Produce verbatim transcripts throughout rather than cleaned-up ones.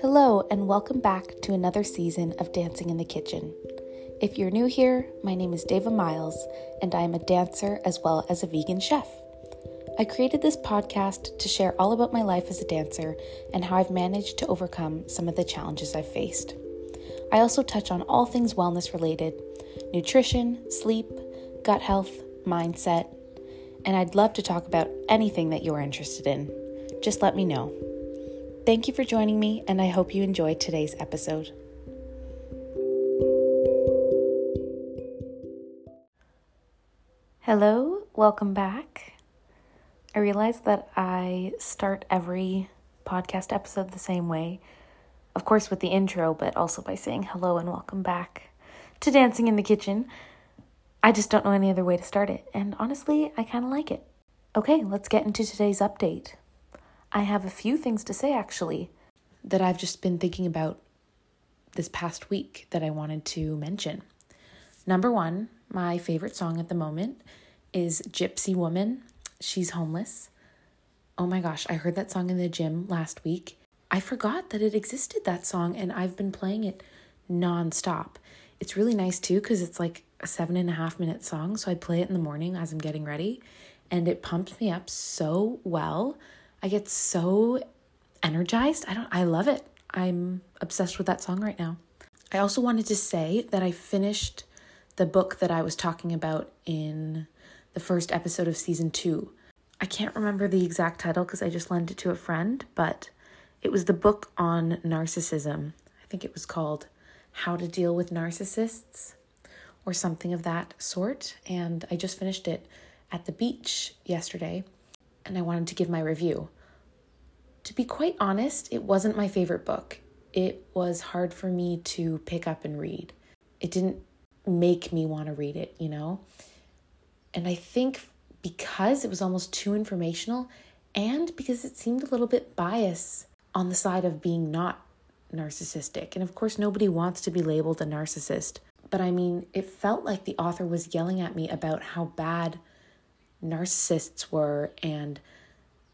Hello and welcome back to another season of Dancing in the Kitchen. If you're new here, my name is Deva Miles and I am a dancer as well as a vegan chef. I created this podcast to share all about my life as a dancer and how I've managed to overcome some of the challenges I've faced. I also touch on all things wellness related, nutrition, sleep, gut health, mindset, and I'd love to talk about anything that you're interested in. Just let me know. Thank you for joining me, and I hope you enjoy today's episode. Hello, welcome back. I realize that I start every podcast episode the same way, of course with the intro, but also by saying hello and welcome back to Dancing in the Kitchen. I just don't know any other way to start it, and honestly, I kind of like it. Okay, let's get into today's update. I have a few things to say, actually, that I've just been thinking about this past week that I wanted to mention. Number one, my favorite song at the moment is Gypsy Woman, She's Homeless. Oh my gosh, I heard that song in the gym last week. I forgot that it existed, that song, and I've been playing it nonstop. It's really nice, too, because it's like a seven and a half minute song, so I play it in the morning as I'm getting ready, and it pumps me up so well. I get so energized. I don't, I love it. I'm obsessed with that song right now. I also wanted to say that I finished the book that I was talking about in the first episode of season two. I can't remember the exact title because I just lent it to a friend, but it was the book on narcissism. I think it was called How to Deal with Narcissists or something of that sort. And I just finished it at the beach yesterday. And I wanted to give my review. To be quite honest, it wasn't my favorite book. It was hard for me to pick up and read. It didn't make me want to read it, you know? And I think because it was almost too informational and because it seemed a little bit biased on the side of being not narcissistic. And of course, nobody wants to be labeled a narcissist. But I mean, it felt like the author was yelling at me about how bad narcissists were and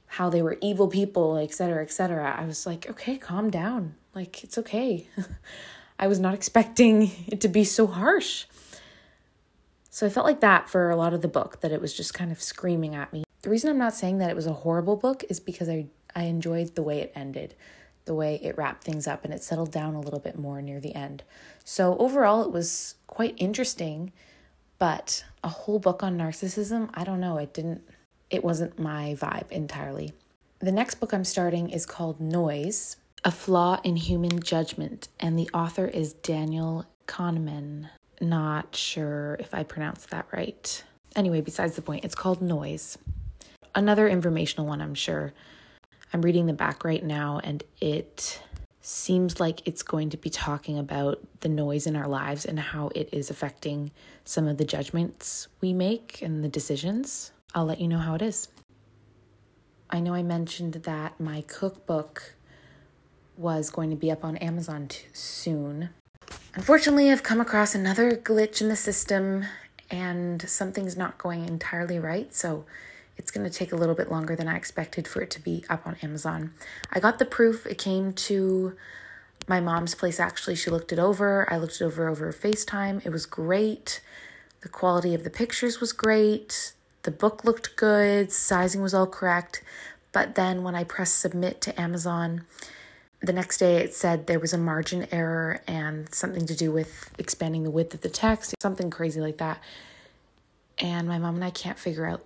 how they were evil people, et cetera, et cetera. I was like, okay, calm down. Like, it's okay. I was not expecting it to be so harsh. So I felt like that for a lot of the book, that it was just kind of screaming at me. The reason I'm not saying that it was a horrible book is because I, I enjoyed the way it ended, the way it wrapped things up, and it settled down a little bit more near the end. So overall, it was quite interesting. But a whole book on narcissism, I don't know, it didn't, it wasn't my vibe entirely. The next book I'm starting is called Noise, A Flaw in Human Judgment, and the author is Daniel Kahneman. Not sure if I pronounced that right. Anyway, besides the point, it's called Noise. Another informational one, I'm sure. I'm reading the back right now, and it seems like it's going to be talking about the noise in our lives and how it is affecting some of the judgments we make and the decisions. I'll let you know how it is. I know I mentioned that my cookbook was going to be up on Amazon t- soon. Unfortunately, I've come across another glitch in the system and something's not going entirely right, so it's going to take a little bit longer than I expected for it to be up on Amazon. I got the proof. It came to my mom's place, actually. She looked it over. I looked it over over FaceTime. It was great. The quality of the pictures was great. The book looked good. Sizing was all correct. But then when I pressed submit to Amazon, the next day it said there was a margin error and something to do with expanding the width of the text, something crazy like that. And my mom and I can't figure out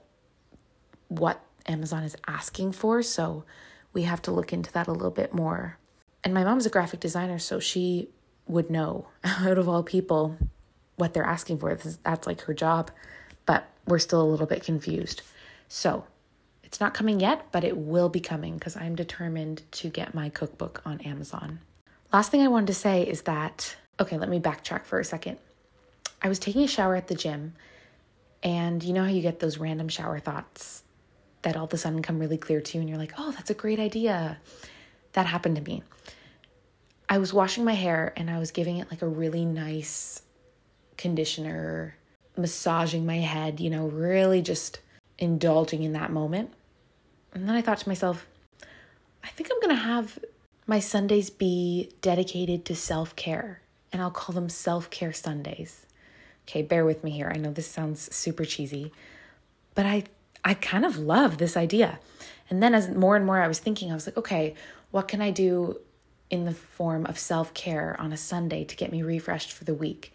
what Amazon is asking for, so we have to look into that a little bit more. And my mom's a graphic designer, so she would know, out of all people, what they're asking for. That's like her job, but we're still a little bit confused. So it's not coming yet, but it will be coming because I'm determined to get my cookbook on Amazon. Last thing I wanted to say is that, okay, let me backtrack for a second. I was taking a shower at the gym, and you know how you get those random shower thoughts that all of a sudden come really clear to you and you're like, oh, that's a great idea. That happened to me. I was washing my hair and I was giving it like a really nice conditioner, massaging my head, you know, really just indulging in that moment. And then I thought to myself, I think I'm going to have my Sundays be dedicated to self-care, and I'll call them self-care Sundays. Okay, bear with me here. I know this sounds super cheesy, but I I kind of love this idea. And then as more and more I was thinking, I was like, okay, what can I do in the form of self-care on a Sunday to get me refreshed for the week?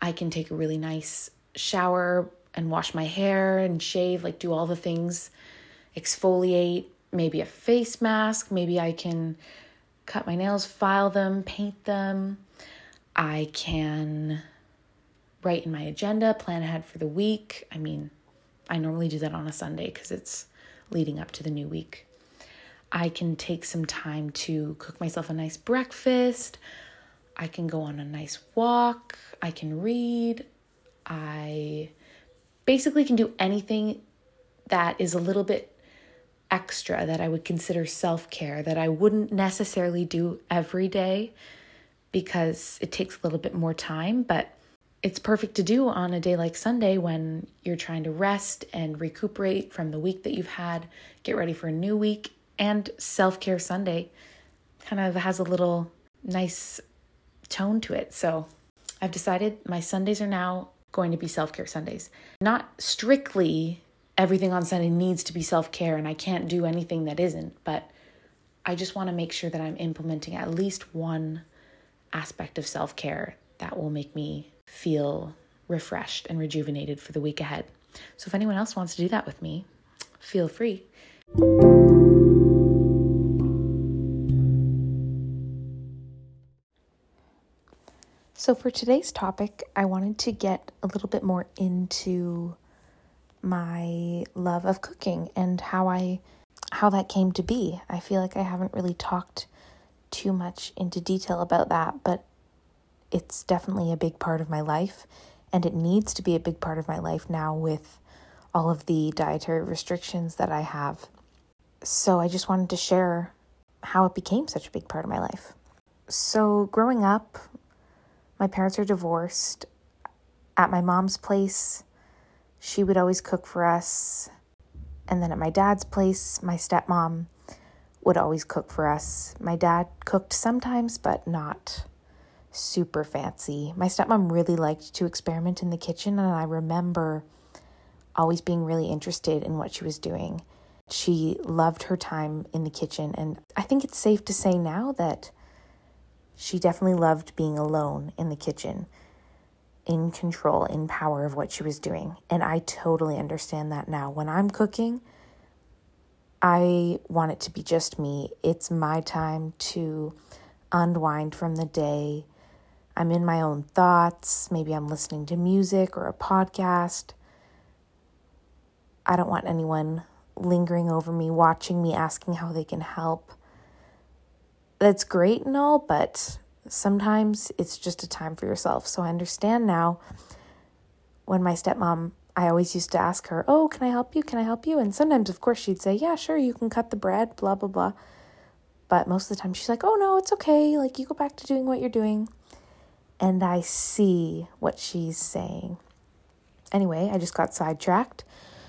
I can take a really nice shower and wash my hair and shave, like do all the things, exfoliate, maybe a face mask. Maybe I can cut my nails, file them, paint them. I can write in my agenda, plan ahead for the week. I mean, I normally do that on a Sunday because it's leading up to the new week. I can take some time to cook myself a nice breakfast. I can go on a nice walk. I can read. I basically can do anything that is a little bit extra that I would consider self-care that I wouldn't necessarily do every day because it takes a little bit more time, but it's perfect to do on a day like Sunday when you're trying to rest and recuperate from the week that you've had, get ready for a new week, and self-care Sunday kind of has a little nice tone to it. So I've decided my Sundays are now going to be self-care Sundays. Not strictly everything on Sunday needs to be self-care and I can't do anything that isn't, but I just want to make sure that I'm implementing at least one aspect of self-care that will make me feel refreshed and rejuvenated for the week ahead. So if anyone else wants to do that with me, feel free. So for today's topic, I wanted to get a little bit more into my love of cooking and how I how that came to be. I feel like I haven't really talked too much into detail about that, but it's definitely a big part of my life, and it needs to be a big part of my life now with all of the dietary restrictions that I have. So I just wanted to share how it became such a big part of my life. So growing up, my parents are divorced. At my mom's place, she would always cook for us. And then at my dad's place, my stepmom would always cook for us. My dad cooked sometimes, but not super fancy. My stepmom really liked to experiment in the kitchen, and I remember always being really interested in what she was doing. She loved her time in the kitchen, and I think it's safe to say now that she definitely loved being alone in the kitchen, in control, in power of what she was doing. And I totally understand that now. When I'm cooking, I want it to be just me. It's my time to unwind from the day. I'm in my own thoughts. Maybe I'm listening to music or a podcast. I don't want anyone lingering over me, watching me, asking how they can help. That's great and all, but sometimes it's just a time for yourself. So I understand now when my stepmom, I always used to ask her, oh, can I help you? Can I help you? And sometimes, of course, she'd say, yeah, sure, you can cut the bread, blah, blah, blah. But most of the time she's like, oh no, it's okay. Like, you go back to doing what you're doing. And I see what she's saying. Anyway, I just got sidetracked.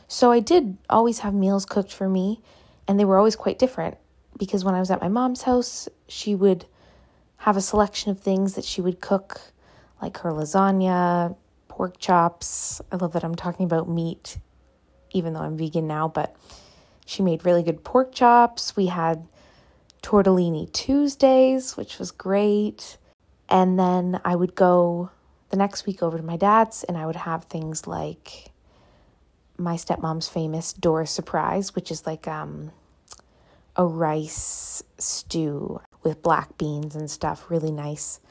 So I did always have meals cooked for me, and they were always quite different because when I was at my mom's house, she would have a selection of things that she would cook, like her lasagna, pork chops. I love that I'm talking about meat, even though I'm vegan now, but she made really good pork chops. We had Tortellini Tuesdays, which was great. And then I would go the next week over to my dad's, and I would have things like my stepmom's famous Dora Surprise, which is like um, a rice stew with black beans and stuff, really nice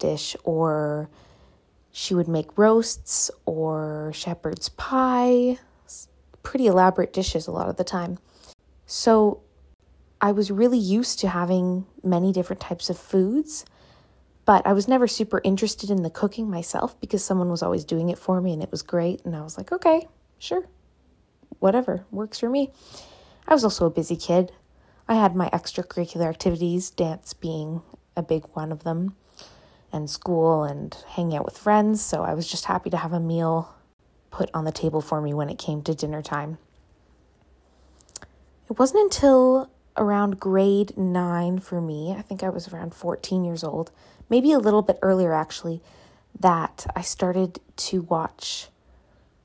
dish. Or she would make roasts or shepherd's pie, pretty elaborate dishes a lot of the time. So I was really used to having many different types of foods, but I was never super interested in the cooking myself because someone was always doing it for me and it was great. And I was like, okay, sure, whatever, works for me. I was also a busy kid. I had my extracurricular activities, dance being a big one of them, and school and hanging out with friends. So I was just happy to have a meal put on the table for me when it came to dinner time. It wasn't until around grade nine for me. I think I was around fourteen years old, maybe a little bit earlier actually, that I started to watch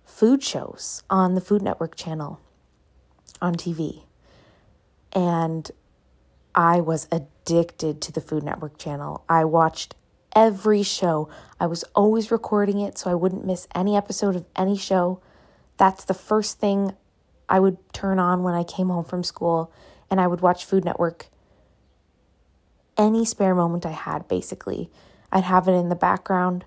food shows on the Food Network channel on T V. And I was addicted to the Food Network channel. I watched every show. I was always recording it so I wouldn't miss any episode of any show. That's the first thing I would turn on when I came home from school, and I would watch Food Network any spare moment I had, basically. I'd have it in the background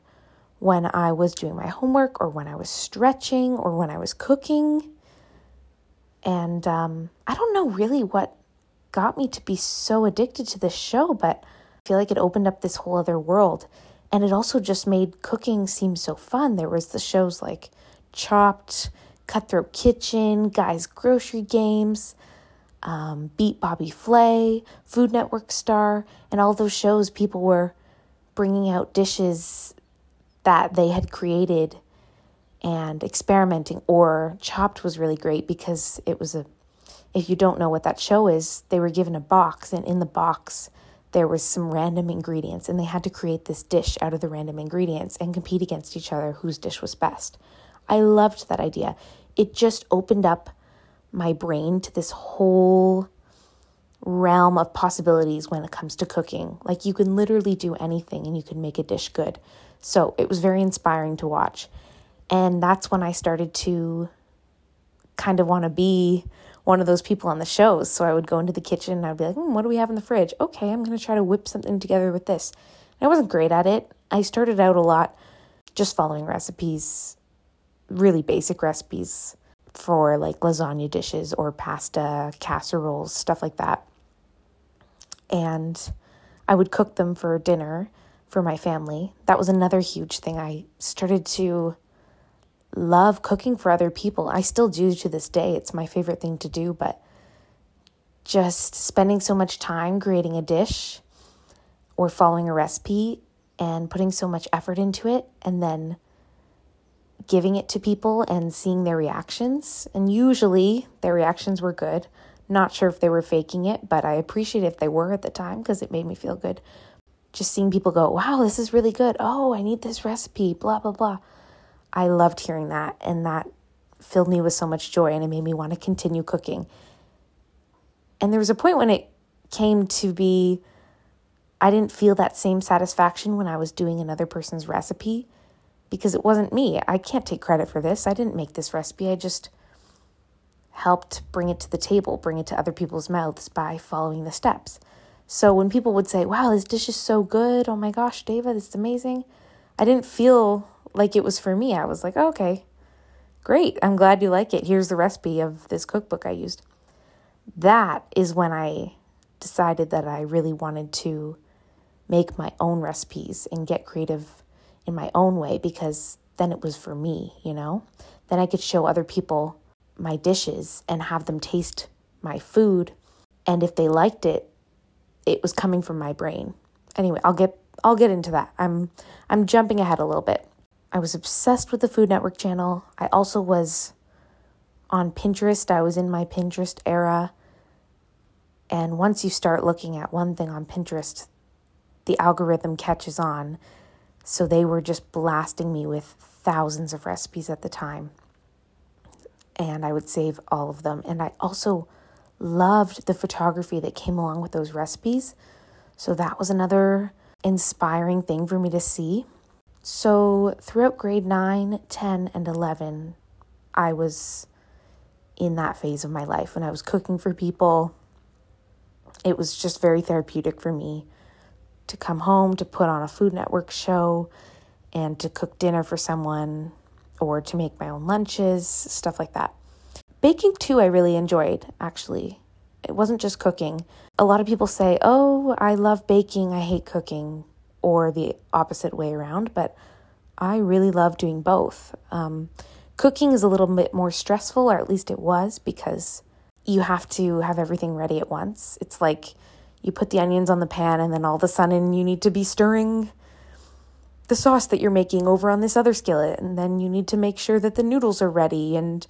when I was doing my homework or when I was stretching or when I was cooking. And um, I don't know really what got me to be so addicted to this show, but I feel like it opened up this whole other world. And it also just made cooking seem so fun. There was the shows like Chopped, Cutthroat Kitchen, Guy's Grocery Games, um, Beat Bobby Flay, Food Network Star, and all those shows people were bringing out dishes that they had created and experimenting. Or Chopped was really great because it was a, if you don't know what that show is, they were given a box, and in the box there was some random ingredients, and they had to create this dish out of the random ingredients and compete against each other whose dish was best. I loved that idea. It just opened up my brain to this whole realm of possibilities when it comes to cooking. Like, you can literally do anything and you can make a dish good. So it was very inspiring to watch. And that's when I started to kind of want to be one of those people on the shows. So I would go into the kitchen and I'd be like, hmm, what do we have in the fridge? Okay, I'm going to try to whip something together with this. And I wasn't great at it. I started out a lot just following recipes, really basic recipes for like lasagna dishes or pasta, casseroles, stuff like that. And I would cook them for dinner for my family. That was another huge thing. I started to love cooking for other people. I still do to this day. It's my favorite thing to do, but just spending so much time creating a dish or following a recipe and putting so much effort into it and then giving it to people and seeing their reactions. And usually their reactions were good. Not sure if they were faking it, but I appreciate if they were at the time because it made me feel good. Just seeing people go, wow, this is really good. Oh, I need this recipe, blah, blah, blah. I loved hearing that, and that filled me with so much joy, and it made me want to continue cooking. And there was a point when it came to be, I didn't feel that same satisfaction when I was doing another person's recipe, because it wasn't me. I can't take credit for this. I didn't make this recipe. I just helped bring it to the table, bring it to other people's mouths by following the steps. So when people would say, wow, this dish is so good. Oh my gosh, Deva, this is amazing. I didn't feel like it was for me. I was like, oh, okay, great. I'm glad you like it. Here's the recipe of this cookbook I used. That is when I decided that I really wanted to make my own recipes and get creative in my own way, because then it was for me, you know? Then I could show other people my dishes and have them taste my food. And if they liked it, it was coming from my brain. Anyway, I'll get I'll get into that. I'm I'm jumping ahead a little bit. I was obsessed with the Food Network channel. I also was on Pinterest. I was in my Pinterest era. And once you start looking at one thing on Pinterest, the algorithm catches on. So they were just blasting me with thousands of recipes at the time. And I would save all of them. And I also loved the photography that came along with those recipes. So that was another inspiring thing for me to see. So throughout grade nine, ten, and eleven, I was in that phase of my life. When I was cooking for people, it was just very therapeutic for me to come home, to put on a Food Network show, and to cook dinner for someone, or to make my own lunches, stuff like that. Baking too, I really enjoyed, actually. It wasn't just cooking. A lot of people say, oh, I love baking, I hate cooking, or the opposite way around, but I really love doing both. Um, cooking is a little bit more stressful, or at least it was, because you have to have everything ready at once. It's like you put the onions on the pan and then all of a sudden you need to be stirring the sauce that you're making over on this other skillet. And then you need to make sure that the noodles are ready. And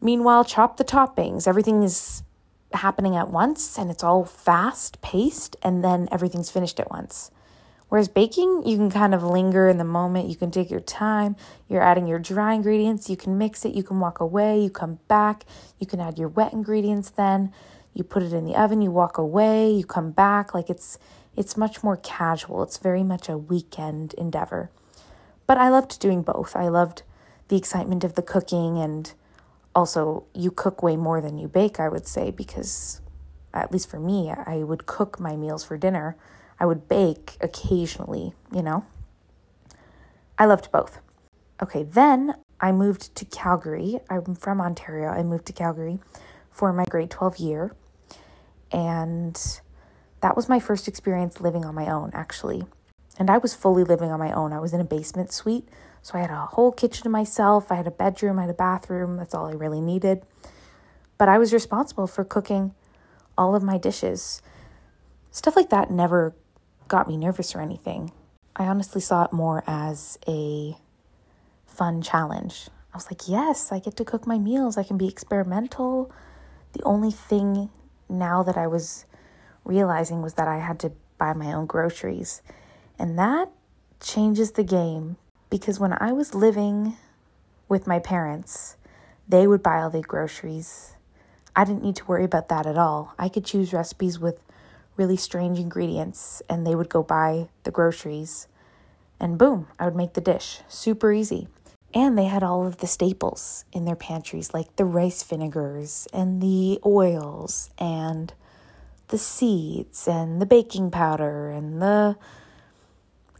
meanwhile, chop the toppings. Everything is happening at once and it's all fast paced and then everything's finished at once. Whereas baking, you can kind of linger in the moment. You can take your time. You're adding your dry ingredients. You can mix it. You can walk away. You come back. You can add your wet ingredients then. You put it in the oven. You walk away. You come back. Like it's it's much more casual. It's very much a weekend endeavor. But I loved doing both. I loved the excitement of the cooking, and also you cook way more than you bake, I would say, because at least for me, I would cook my meals for dinner. I would bake occasionally, you know. I loved both. Okay, then I moved to Calgary. I'm from Ontario. I moved to Calgary for my grade twelve year. And that was my first experience living on my own, actually. And I was fully living on my own. I was in a basement suite. So I had a whole kitchen to myself. I had a bedroom. I had a bathroom. That's all I really needed. But I was responsible for cooking all of my dishes. Stuff like that never got me nervous or anything. I honestly saw it more as a fun challenge. I was like, yes, I get to cook my meals. I can be experimental. The only thing now that I was realizing was that I had to buy my own groceries. And that changes the game, because when I was living with my parents, they would buy all the groceries. I didn't need to worry about that at all. I could choose recipes with really strange ingredients, and they would go buy the groceries, and boom, I would make the dish. Super easy. And they had all of the staples in their pantries, like the rice vinegars and the oils and the seeds and the baking powder and the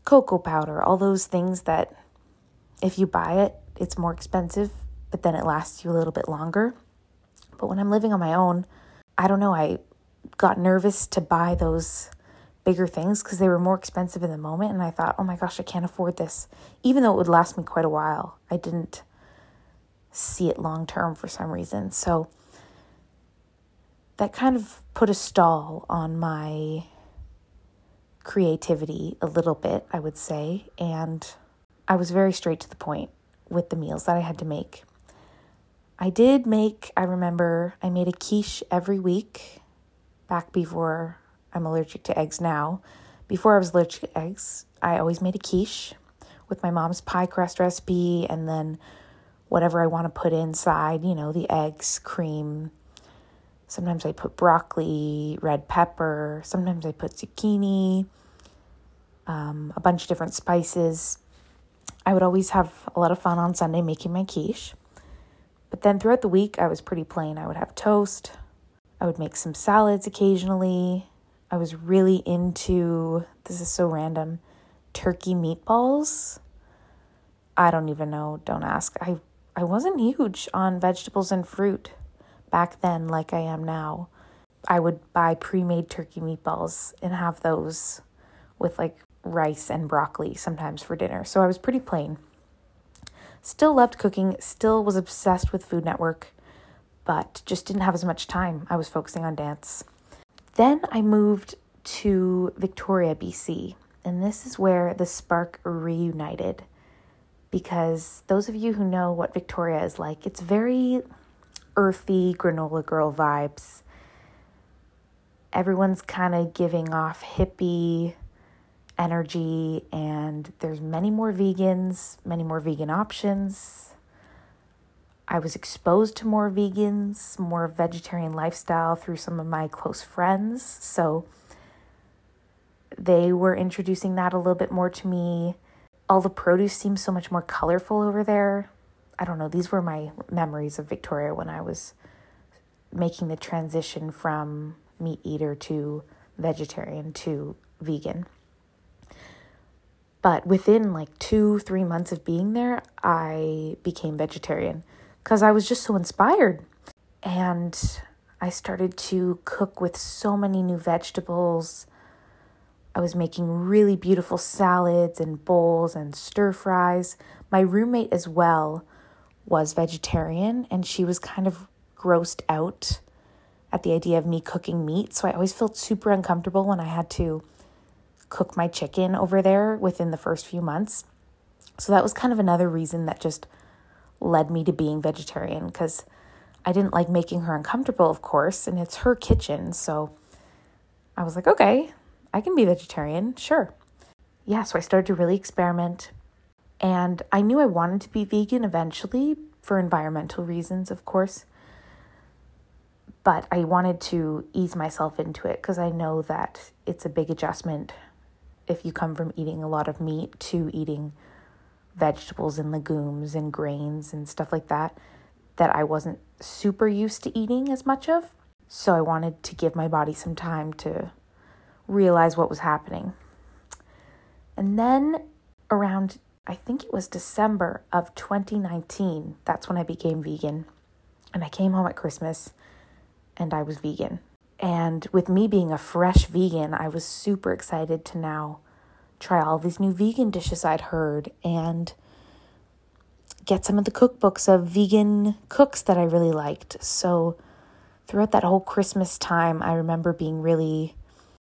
cocoa powder, all those things that if you buy it, it's more expensive, but then it lasts you a little bit longer. But when I'm living on my own, I don't know, I got nervous to buy those bigger things because they were more expensive in the moment. And I thought, oh my gosh, I can't afford this. Even though it would last me quite a while, I didn't see it long term for some reason. So that kind of put a stall on my creativity a little bit, I would say. And I was very straight to the point with the meals that I had to make. I did make, I remember, I made a quiche every week. Back before I'm allergic to eggs now, before I was allergic to eggs, I always made a quiche with my mom's pie crust recipe and then whatever I want to put inside, you know, the eggs, cream. Sometimes I put broccoli, red pepper. Sometimes I put zucchini, um, a bunch of different spices. I would always have a lot of fun on Sunday making my quiche. But then throughout the week, I was pretty plain. I would have toast. I would make some salads occasionally. I was really into, this is so random, turkey meatballs. I don't even know, don't ask. I, I wasn't huge on vegetables and fruit back then like I am now. I would buy pre-made turkey meatballs and have those with like rice and broccoli sometimes for dinner. So I was pretty plain. Still loved cooking, still was obsessed with Food Network, but just didn't have as much time. I was focusing on dance. Then I moved to Victoria, B C, and this is where the spark reunited, because those of you who know what Victoria is like, it's very earthy granola girl vibes. Everyone's kind of giving off hippie energy, and there's many more vegans, many more vegan options. I was exposed to more vegans, more vegetarian lifestyle through some of my close friends. So they were introducing that a little bit more to me. All the produce seemed so much more colorful over there. I don't know. These were my memories of Victoria when I was making the transition from meat eater to vegetarian to vegan. But within like two, three months of being there, I became vegetarian, because I was just so inspired. And I started to cook with so many new vegetables. I was making really beautiful salads and bowls and stir fries. My roommate as well was vegetarian, and she was kind of grossed out at the idea of me cooking meat. So I always felt super uncomfortable when I had to cook my chicken over there within the first few months. So that was kind of another reason that just led me to being vegetarian, because I didn't like making her uncomfortable, of course, and it's her kitchen. So I was like, okay, I can be vegetarian, sure. Yeah, so I started to really experiment. And I knew I wanted to be vegan eventually, for environmental reasons, of course. But I wanted to ease myself into it because I know that it's a big adjustment if you come from eating a lot of meat to eating vegetables and legumes and grains and stuff like that, that I wasn't super used to eating as much of. So I wanted to give my body some time to realize what was happening. And then around, I think it was December of twenty nineteen, that's when I became vegan. And I came home at Christmas and I was vegan. And with me being a fresh vegan, I was super excited to now try all these new vegan dishes I'd heard and get some of the cookbooks of vegan cooks that I really liked. So throughout that whole Christmas time, I remember being really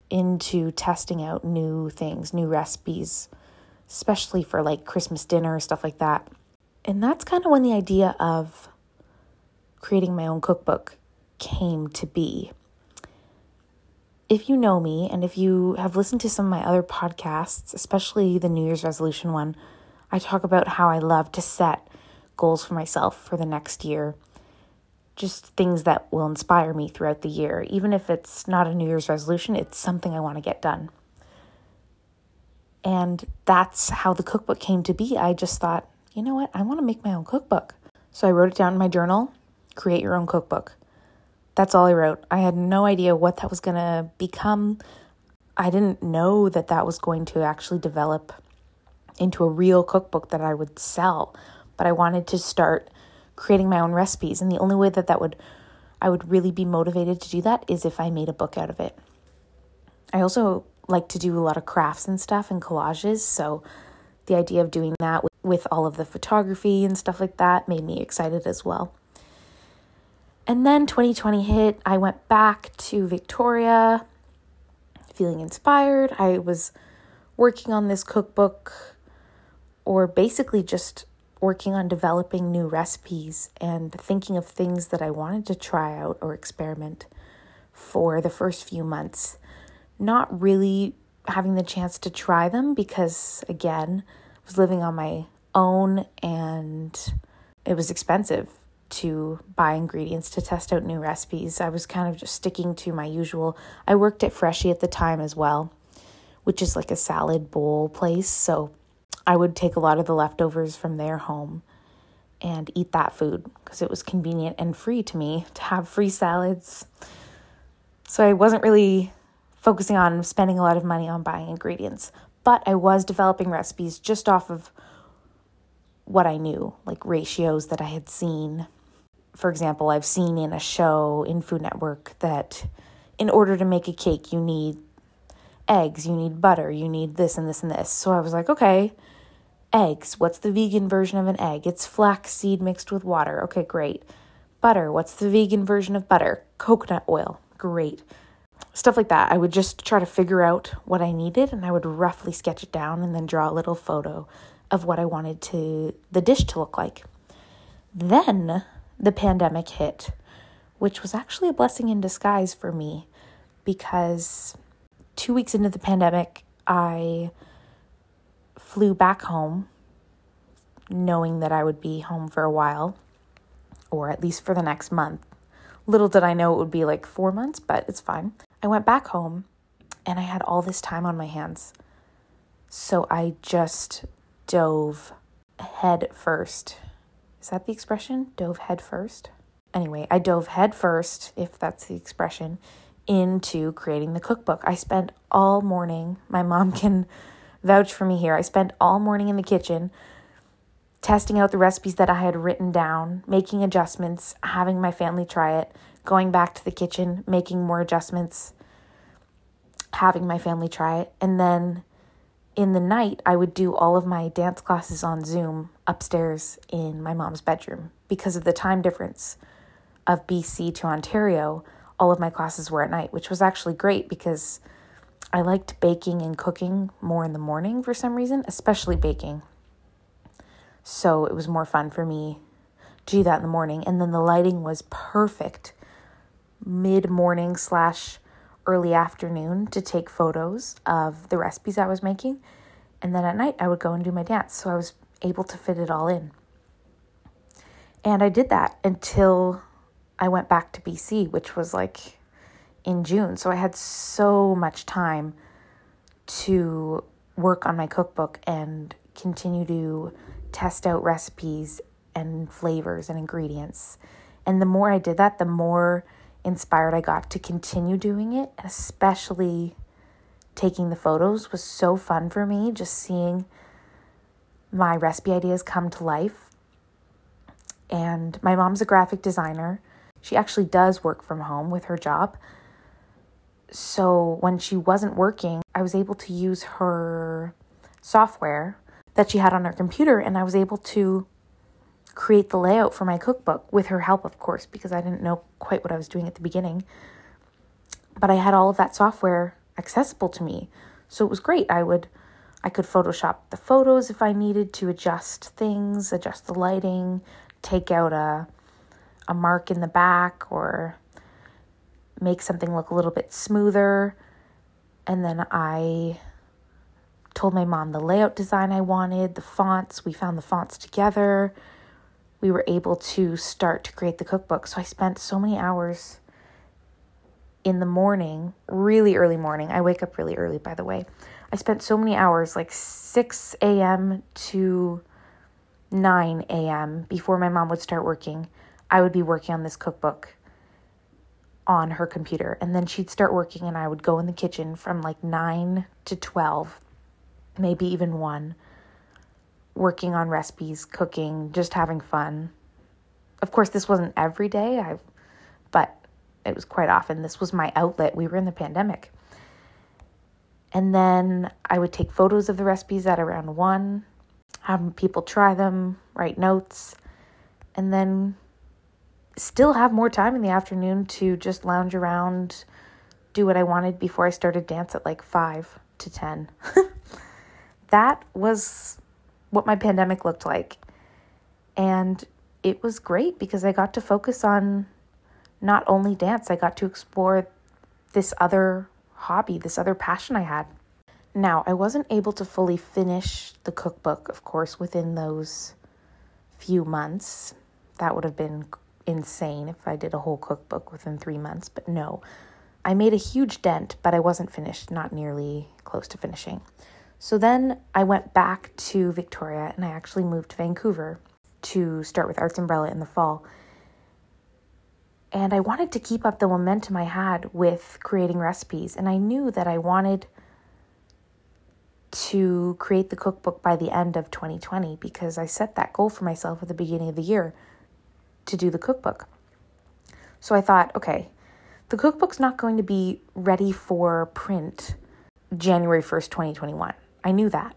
into testing out new things, new recipes, especially for like Christmas dinner, stuff like that. And that's kind of when the idea of creating my own cookbook came to be. If you know me, and if you have listened to some of my other podcasts, especially the New Year's resolution one, I talk about how I love to set goals for myself for the next year. Just things that will inspire me throughout the year. Even if it's not a New Year's resolution, it's something I want to get done. And that's how the cookbook came to be. I just thought, you know what? I want to make my own cookbook. So I wrote it down in my journal, create your own cookbook. That's all I wrote. I had no idea what that was going to become. I didn't know that that was going to actually develop into a real cookbook that I would sell. But I wanted to start creating my own recipes. And the only way that, that would I would really be motivated to do that is if I made a book out of it. I also like to do a lot of crafts and stuff and collages. So the idea of doing that with, with all of the photography and stuff like that made me excited as well. And then twenty twenty hit. I went back to Victoria feeling inspired. I was working on this cookbook, or basically just working on developing new recipes and thinking of things that I wanted to try out or experiment for the first few months. Not really having the chance to try them because, again, I was living on my own and it was expensive to buy ingredients to test out new recipes. I was kind of just sticking to my usual. I worked at Freshie at the time as well, which is like a salad bowl place. So I would take a lot of the leftovers from their home and eat that food because it was convenient and free to me to have free salads. So I wasn't really focusing on spending a lot of money on buying ingredients, but I was developing recipes just off of what I knew, like ratios that I had seen. For example, I've seen in a show in Food Network that in order to make a cake, you need eggs, you need butter, you need this and this and this. So I was like, okay, eggs, what's the vegan version of an egg? It's flaxseed mixed with water. Okay, great. Butter, what's the vegan version of butter? Coconut oil. Great. Stuff like that. I would just try to figure out what I needed and I would roughly sketch it down and then draw a little photo of what I wanted to the dish to look like. Then the pandemic hit, which was actually a blessing in disguise for me because two weeks into the pandemic, I flew back home knowing that I would be home for a while, or at least for the next month. Little did I know it would be like four months, but it's fine. I went back home and I had all this time on my hands. So I just dove head first. Is that the expression? Dove head first? Anyway, I dove head first, if that's the expression, into creating the cookbook. I spent all morning, my mom can vouch for me here, I spent all morning in the kitchen testing out the recipes that I had written down, making adjustments, having my family try it, going back to the kitchen, making more adjustments, having my family try it, and then in the night, I would do all of my dance classes on Zoom upstairs in my mom's bedroom. Because of the time difference of B C to Ontario, all of my classes were at night, which was actually great because I liked baking and cooking more in the morning for some reason, especially baking. So it was more fun for me do that in the morning. And then the lighting was perfect mid-morning slash early afternoon to take photos of the recipes I was making. And then at night I would go and do my dance. So I was able to fit it all in. And I did that until I went back to B C, which was like in June. So I had so much time to work on my cookbook and continue to test out recipes and flavors and ingredients. And the more I did that, the more inspired I got to continue doing it. And especially taking the photos was so fun for me, just seeing my recipe ideas come to life. And my mom's a graphic designer. She actually does work from home with her job. So when she wasn't working, I was able to use her software that she had on her computer, and I was able to create the layout for my cookbook with her help, of course, because I didn't know quite what I was doing at the beginning. But I had all of that software accessible to me, so it was great. I would, I could Photoshop the photos if I needed to, adjust things, adjust the lighting, take out a, a mark in the back, or make something look a little bit smoother. And then I told my mom the layout design I wanted, the fonts. We found the fonts together. We were able to start to create the cookbook. So I spent so many hours in the morning, really early morning. I wake up really early, by the way. I spent so many hours, like six a.m. to nine a.m. before my mom would start working. I would be working on this cookbook on her computer, and then she'd start working and I would go in the kitchen from like nine to twelve, maybe even one, working on recipes, cooking, just having fun. Of course, this wasn't every day, I, but it was quite often. This was my outlet. We were in the pandemic. And then I would take photos of the recipes at around one, have people try them, write notes, and then still have more time in the afternoon to just lounge around, do what I wanted before I started dance at like five to ten. That was what my pandemic looked like. And it was great because I got to focus on not only dance, I got to explore this other hobby, this other passion I had. Now, I wasn't able to fully finish the cookbook, of course, within those few months. That would have been insane if I did a whole cookbook within three months, but no. I made a huge dent, but I wasn't finished, not nearly close to finishing. So then I went back to Victoria and I actually moved to Vancouver to start with Arts Umbrella in the fall. And I wanted to keep up the momentum I had with creating recipes, and I knew that I wanted to create the cookbook by the end of twenty twenty because I set that goal for myself at the beginning of the year to do the cookbook. So I thought, okay, the cookbook's not going to be ready for print January first, twenty twenty-one. I knew that.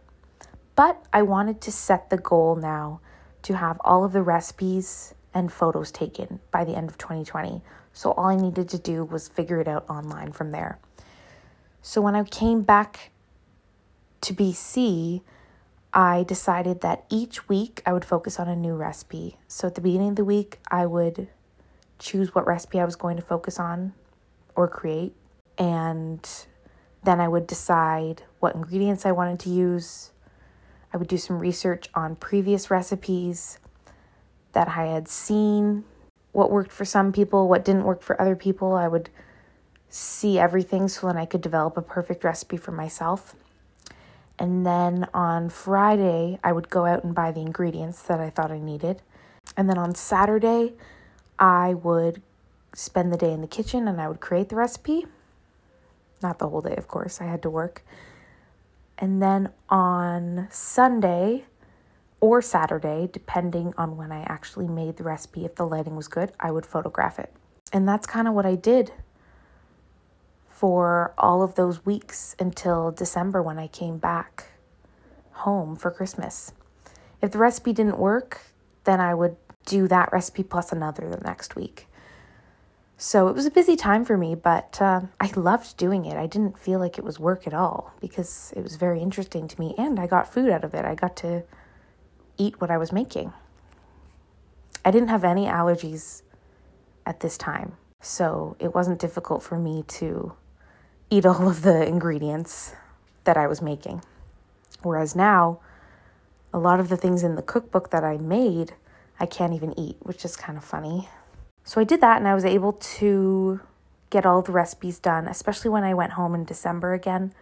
But I wanted to set the goal now to have all of the recipes and photos taken by the end of twenty twenty. So all I needed to do was figure it out online from there. So when I came back to B C, I decided that each week I would focus on a new recipe. So at the beginning of the week, I would choose what recipe I was going to focus on or create, and then I would decide what ingredients I wanted to use. I would do some research on previous recipes that I had seen, what worked for some people, what didn't work for other people. I would see everything so then I could develop a perfect recipe for myself. And then on Friday, I would go out and buy the ingredients that I thought I needed. And then on Saturday, I would spend the day in the kitchen and I would create the recipe. Not the whole day, of course. I had to work. And then on Sunday or Saturday, depending on when I actually made the recipe, if the lighting was good, I would photograph it. And that's kind of what I did for all of those weeks until December when I came back home for Christmas. If the recipe didn't work, then I would do that recipe plus another the next week. So it was a busy time for me, but uh, I loved doing it. I didn't feel like it was work at all because it was very interesting to me and I got food out of it. I got to eat what I was making. I didn't have any allergies at this time, so it wasn't difficult for me to eat all of the ingredients that I was making. Whereas now, a lot of the things in the cookbook that I made, I can't even eat, which is kind of funny. So I did that, and I was able to get all the recipes done, especially when I went home in December again.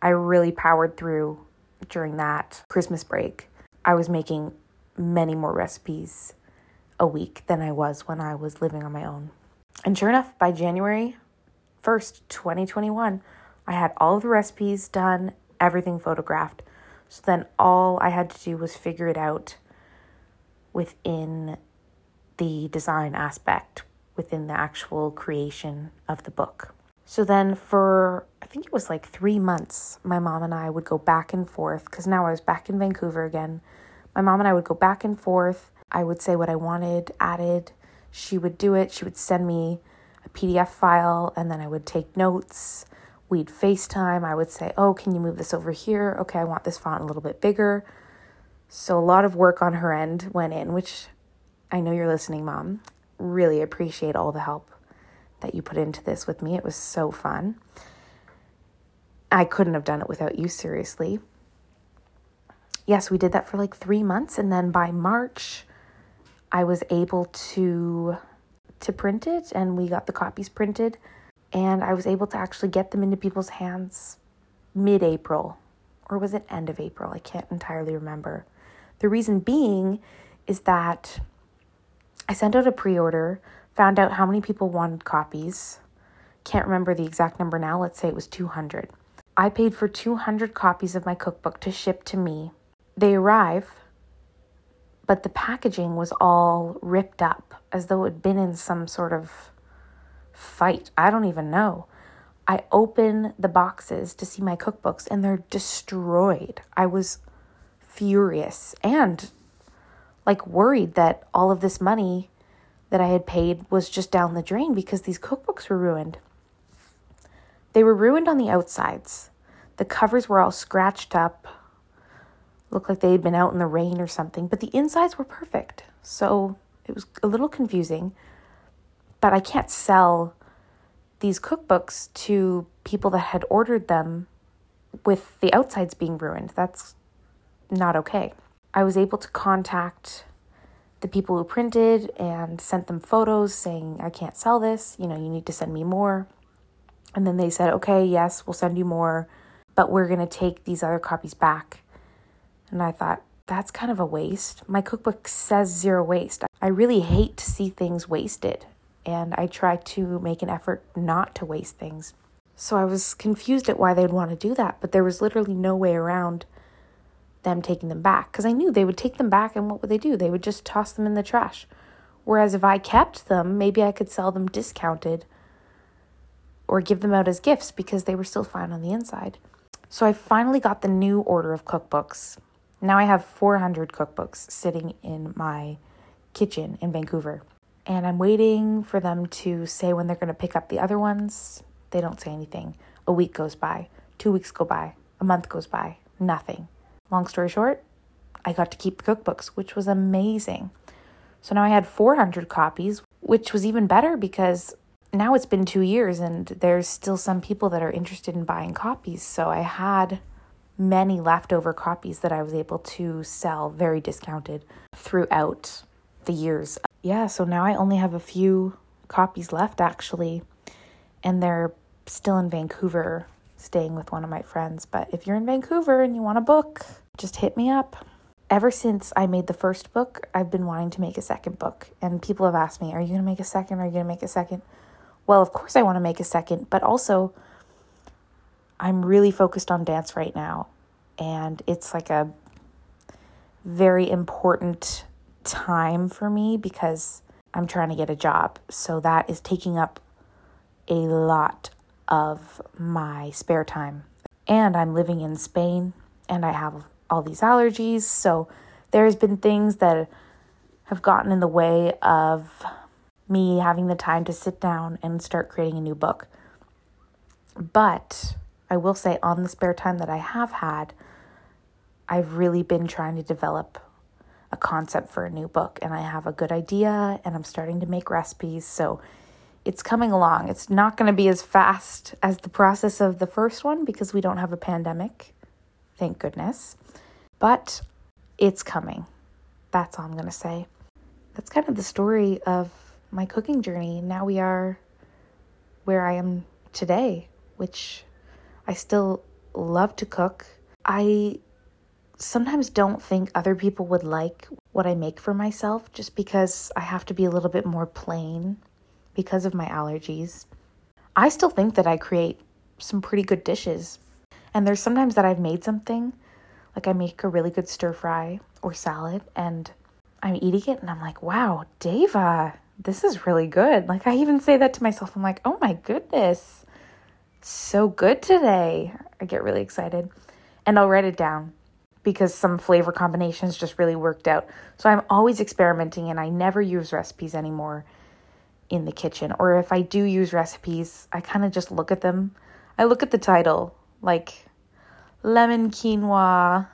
I really powered through during that Christmas break. I was making many more recipes a week than I was when I was living on my own. And sure enough, by January first, twenty twenty-one, I had all of the recipes done, everything photographed. So then all I had to do was figure it out within the design aspect, within the actual creation of the book. So then for, I think it was like three months, my mom and I would go back and forth, because now I was back in Vancouver again. My mom and I would go back and forth. I would say what I wanted added. She would do it. She would send me a P D F file, and then I would take notes. We'd FaceTime. I would say, oh, can you move this over here? Okay, I want this font a little bit bigger. So a lot of work on her end went in, which I know you're listening, Mom. Really appreciate all the help that you put into this with me. It was so fun. I couldn't have done it without you, seriously. Yes, we did that for like three months. And then by March, I was able to, to print it, and we got the copies printed. And I was able to actually get them into people's hands mid-April. Or was it end of April? I can't entirely remember. The reason being is that I sent out a pre-order, found out how many people wanted copies. Can't remember the exact number now. Let's say it was two hundred. I paid for two hundred copies of my cookbook to ship to me. They arrive, but the packaging was all ripped up as though it had been in some sort of fight. I don't even know. I open the boxes to see my cookbooks, and they're destroyed. I was furious and like worried that all of this money that I had paid was just down the drain because these cookbooks were ruined. They were ruined on the outsides. The covers were all scratched up, looked like they had been out in the rain or something, but the insides were perfect. So it was a little confusing, but I can't sell these cookbooks to people that had ordered them with the outsides being ruined. That's not okay. I was able to contact the people who printed and sent them photos saying, I can't sell this, you know, you need to send me more. And then they said, okay, yes, we'll send you more, but we're going to take these other copies back. And I thought, that's kind of a waste. My cookbook says zero waste. I really hate to see things wasted, and I try to make an effort not to waste things. So I was confused at why they'd want to do that, but there was literally no way around them taking them back, because I knew they would take them back, and what would they do? They would just toss them in the trash. Whereas if I kept them, maybe I could sell them discounted or give them out as gifts because they were still fine on the inside. So I finally got the new order of cookbooks. Now I have four hundred cookbooks sitting in my kitchen in Vancouver. And I'm waiting for them to say when they're going to pick up the other ones. They don't say anything. A week goes by. Two weeks go by. A month goes by. Nothing. Long story short, I got to keep the cookbooks, which was amazing. So now I had four hundred copies, which was even better because now it's been two years and there's still some people that are interested in buying copies. So I had many leftover copies that I was able to sell very discounted throughout the years. Yeah, so now I only have a few copies left, actually, and they're still in Vancouver, staying with one of my friends. But if you're in Vancouver and you want a book, just hit me up. Ever since I made the first book, I've been wanting to make a second book, and people have asked me, are you going to make a second? Are you going to make a second? Well, of course I want to make a second, but also I'm really focused on dance right now, and it's like a very important time for me because I'm trying to get a job. So that is taking up a lot of my spare time. And I'm living in Spain and I have all these allergies. So there's been things that have gotten in the way of me having the time to sit down and start creating a new book. But I will say on the spare time that I have had, I've really been trying to develop a concept for a new book, and I have a good idea, and I'm starting to make recipes, so it's coming along. It's not going to be as fast as the process of the first one because we don't have a pandemic, thank goodness, but it's coming. That's all I'm going to say. That's kind of the story of my cooking journey. Now we are where I am today, which I still love to cook. I sometimes don't think other people would like what I make for myself just because I have to be a little bit more plain because of my allergies. I still think that I create some pretty good dishes. And there's sometimes that I've made something, like I make a really good stir fry or salad, and I'm eating it and I'm like, wow, Deva, this is really good. Like, I even say that to myself. I'm like, oh my goodness, so good today. I get really excited and I'll write it down because some flavor combinations just really worked out. So I'm always experimenting, and I never use recipes anymore in the kitchen. Or if I do use recipes, I kind of just look at them. I look at the title, like lemon quinoa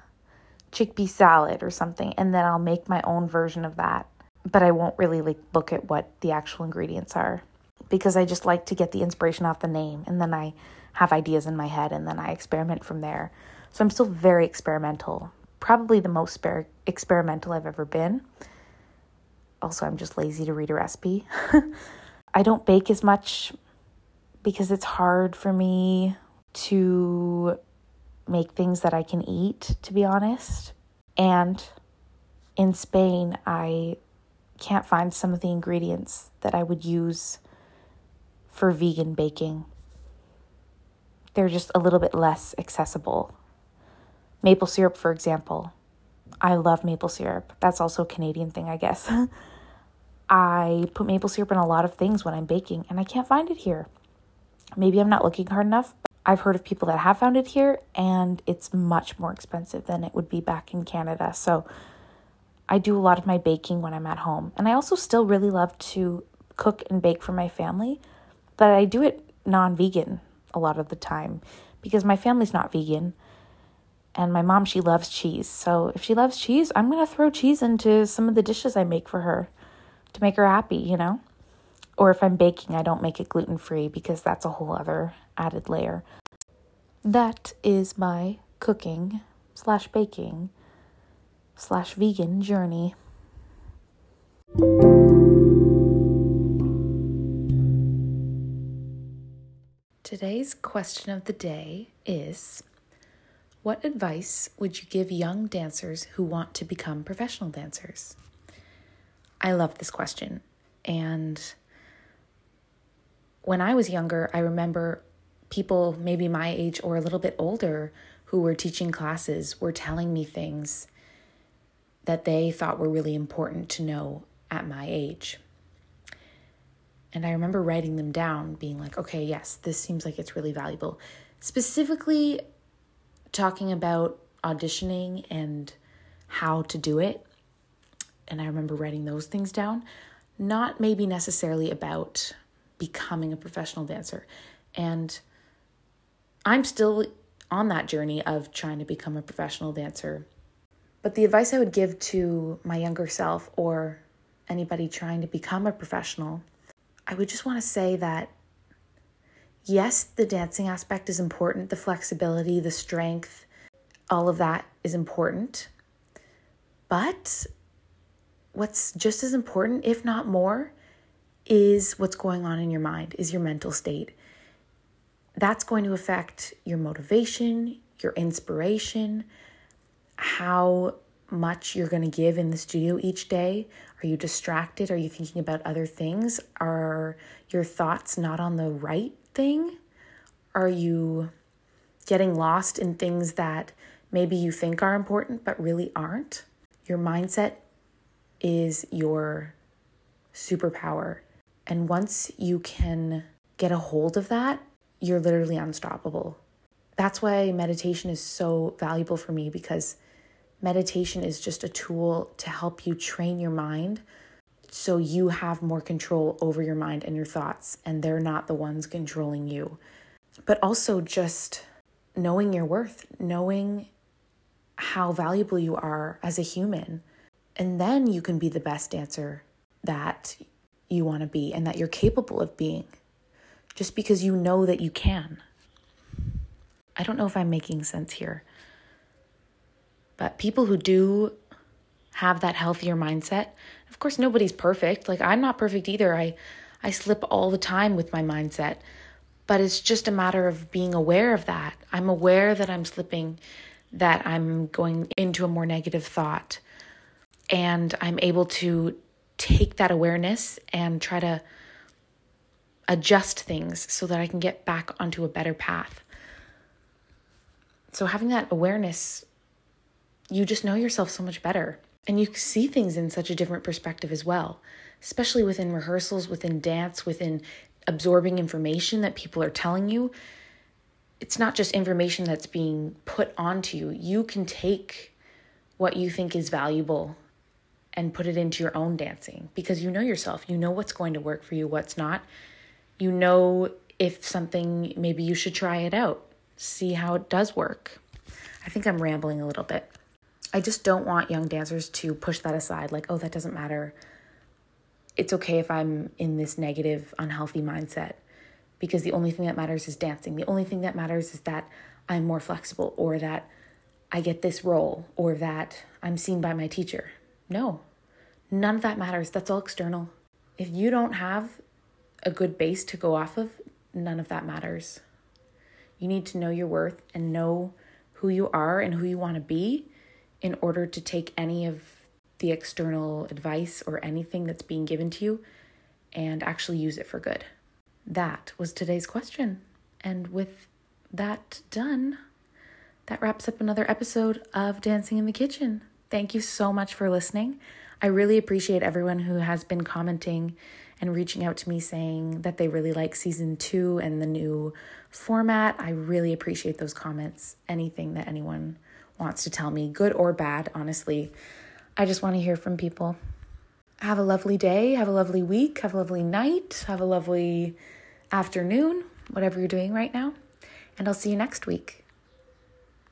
chickpea salad or something, and then I'll make my own version of that. But I won't really like look at what the actual ingredients are because I just like to get the inspiration off the name, and then I have ideas in my head, and then I experiment from there. So I'm still very experimental, probably the most sper- experimental I've ever been. Also, I'm just lazy to read a recipe. I don't bake as much because it's hard for me to make things that I can eat, to be honest. And in Spain, I can't find some of the ingredients that I would use for vegan baking. They're just a little bit less accessible. Maple syrup, for example. I love maple syrup. That's also a Canadian thing, I guess. I put maple syrup in a lot of things when I'm baking, and I can't find it here. Maybe I'm not looking hard enough. But I've heard of people that have found it here, and it's much more expensive than it would be back in Canada. So I do a lot of my baking when I'm at home. And I also still really love to cook and bake for my family, but I do it non-vegan a lot of the time because my family's not vegan. And my mom, she loves cheese. So if she loves cheese, I'm going to throw cheese into some of the dishes I make for her to make her happy, you know? Or if I'm baking, I don't make it gluten-free because that's a whole other added layer. That is my cooking slash baking slash vegan journey. Today's question of the day is, what advice would you give young dancers who want to become professional dancers? I love this question. And when I was younger, I remember people maybe my age or a little bit older who were teaching classes were telling me things that they thought were really important to know at my age. And I remember writing them down, being like, okay, yes, this seems like it's really valuable. Specifically, talking about auditioning and how to do it. And I remember writing those things down, not maybe necessarily about becoming a professional dancer. And I'm still on that journey of trying to become a professional dancer. But the advice I would give to my younger self or anybody trying to become a professional, I would just want to say that yes, the dancing aspect is important, the flexibility, the strength, all of that is important. But what's just as important, if not more, is what's going on in your mind, is your mental state. That's going to affect your motivation, your inspiration, how much you're going to give in the studio each day. Are you distracted? Are you thinking about other things? Are your thoughts not on the right thing? Are you getting lost in things that maybe you think are important but really aren't? Your mindset is your superpower. And once you can get a hold of that, you're literally unstoppable. That's why meditation is so valuable for me, because meditation is just a tool to help you train your mind so you have more control over your mind and your thoughts, and they're not the ones controlling you. But also just knowing your worth, knowing how valuable you are as a human, And then you can be the best dancer that you want to be and that you're capable of being, just because you know that you can. I don't know if I'm making sense here, but people who do have that healthier mindset, of course, nobody's perfect. Like, I'm not perfect either. I, I slip all the time with my mindset, but it's just a matter of being aware of that. I'm aware that I'm slipping, that I'm going into a more negative thought, and I'm able to take that awareness and try to adjust things so that I can get back onto a better path. So having that awareness, you just know yourself so much better. And you see things in such a different perspective as well, especially within rehearsals, within dance, within absorbing information that people are telling you. It's not just information that's being put onto you. You can take what you think is valuable and put it into your own dancing, because you know yourself. You know what's going to work for you, what's not. You know if something, maybe you should try it out, see how it does work. I think I'm rambling a little bit. I just don't want young dancers to push that aside, like, oh, that doesn't matter. It's okay if I'm in this negative, unhealthy mindset, because the only thing that matters is dancing. The only thing that matters is that I'm more flexible, or that I get this role, or that I'm seen by my teacher. No, none of that matters. That's all external. If you don't have a good base to go off of, none of that matters. You need to know your worth and know who you are and who you want to be in order to take any of the external advice or anything that's being given to you and actually use it for good. That was today's question. And with that done, that wraps up another episode of Dancing in the Kitchen. Thank you so much for listening. I really appreciate everyone who has been commenting and reaching out to me saying that they really like season two and the new format. I really appreciate those comments. Anything that anyone wants to tell me, good or bad, honestly. I just want to hear from people. Have a lovely day, have a lovely week, have a lovely night, have a lovely afternoon, whatever you're doing right now. And I'll see you next week.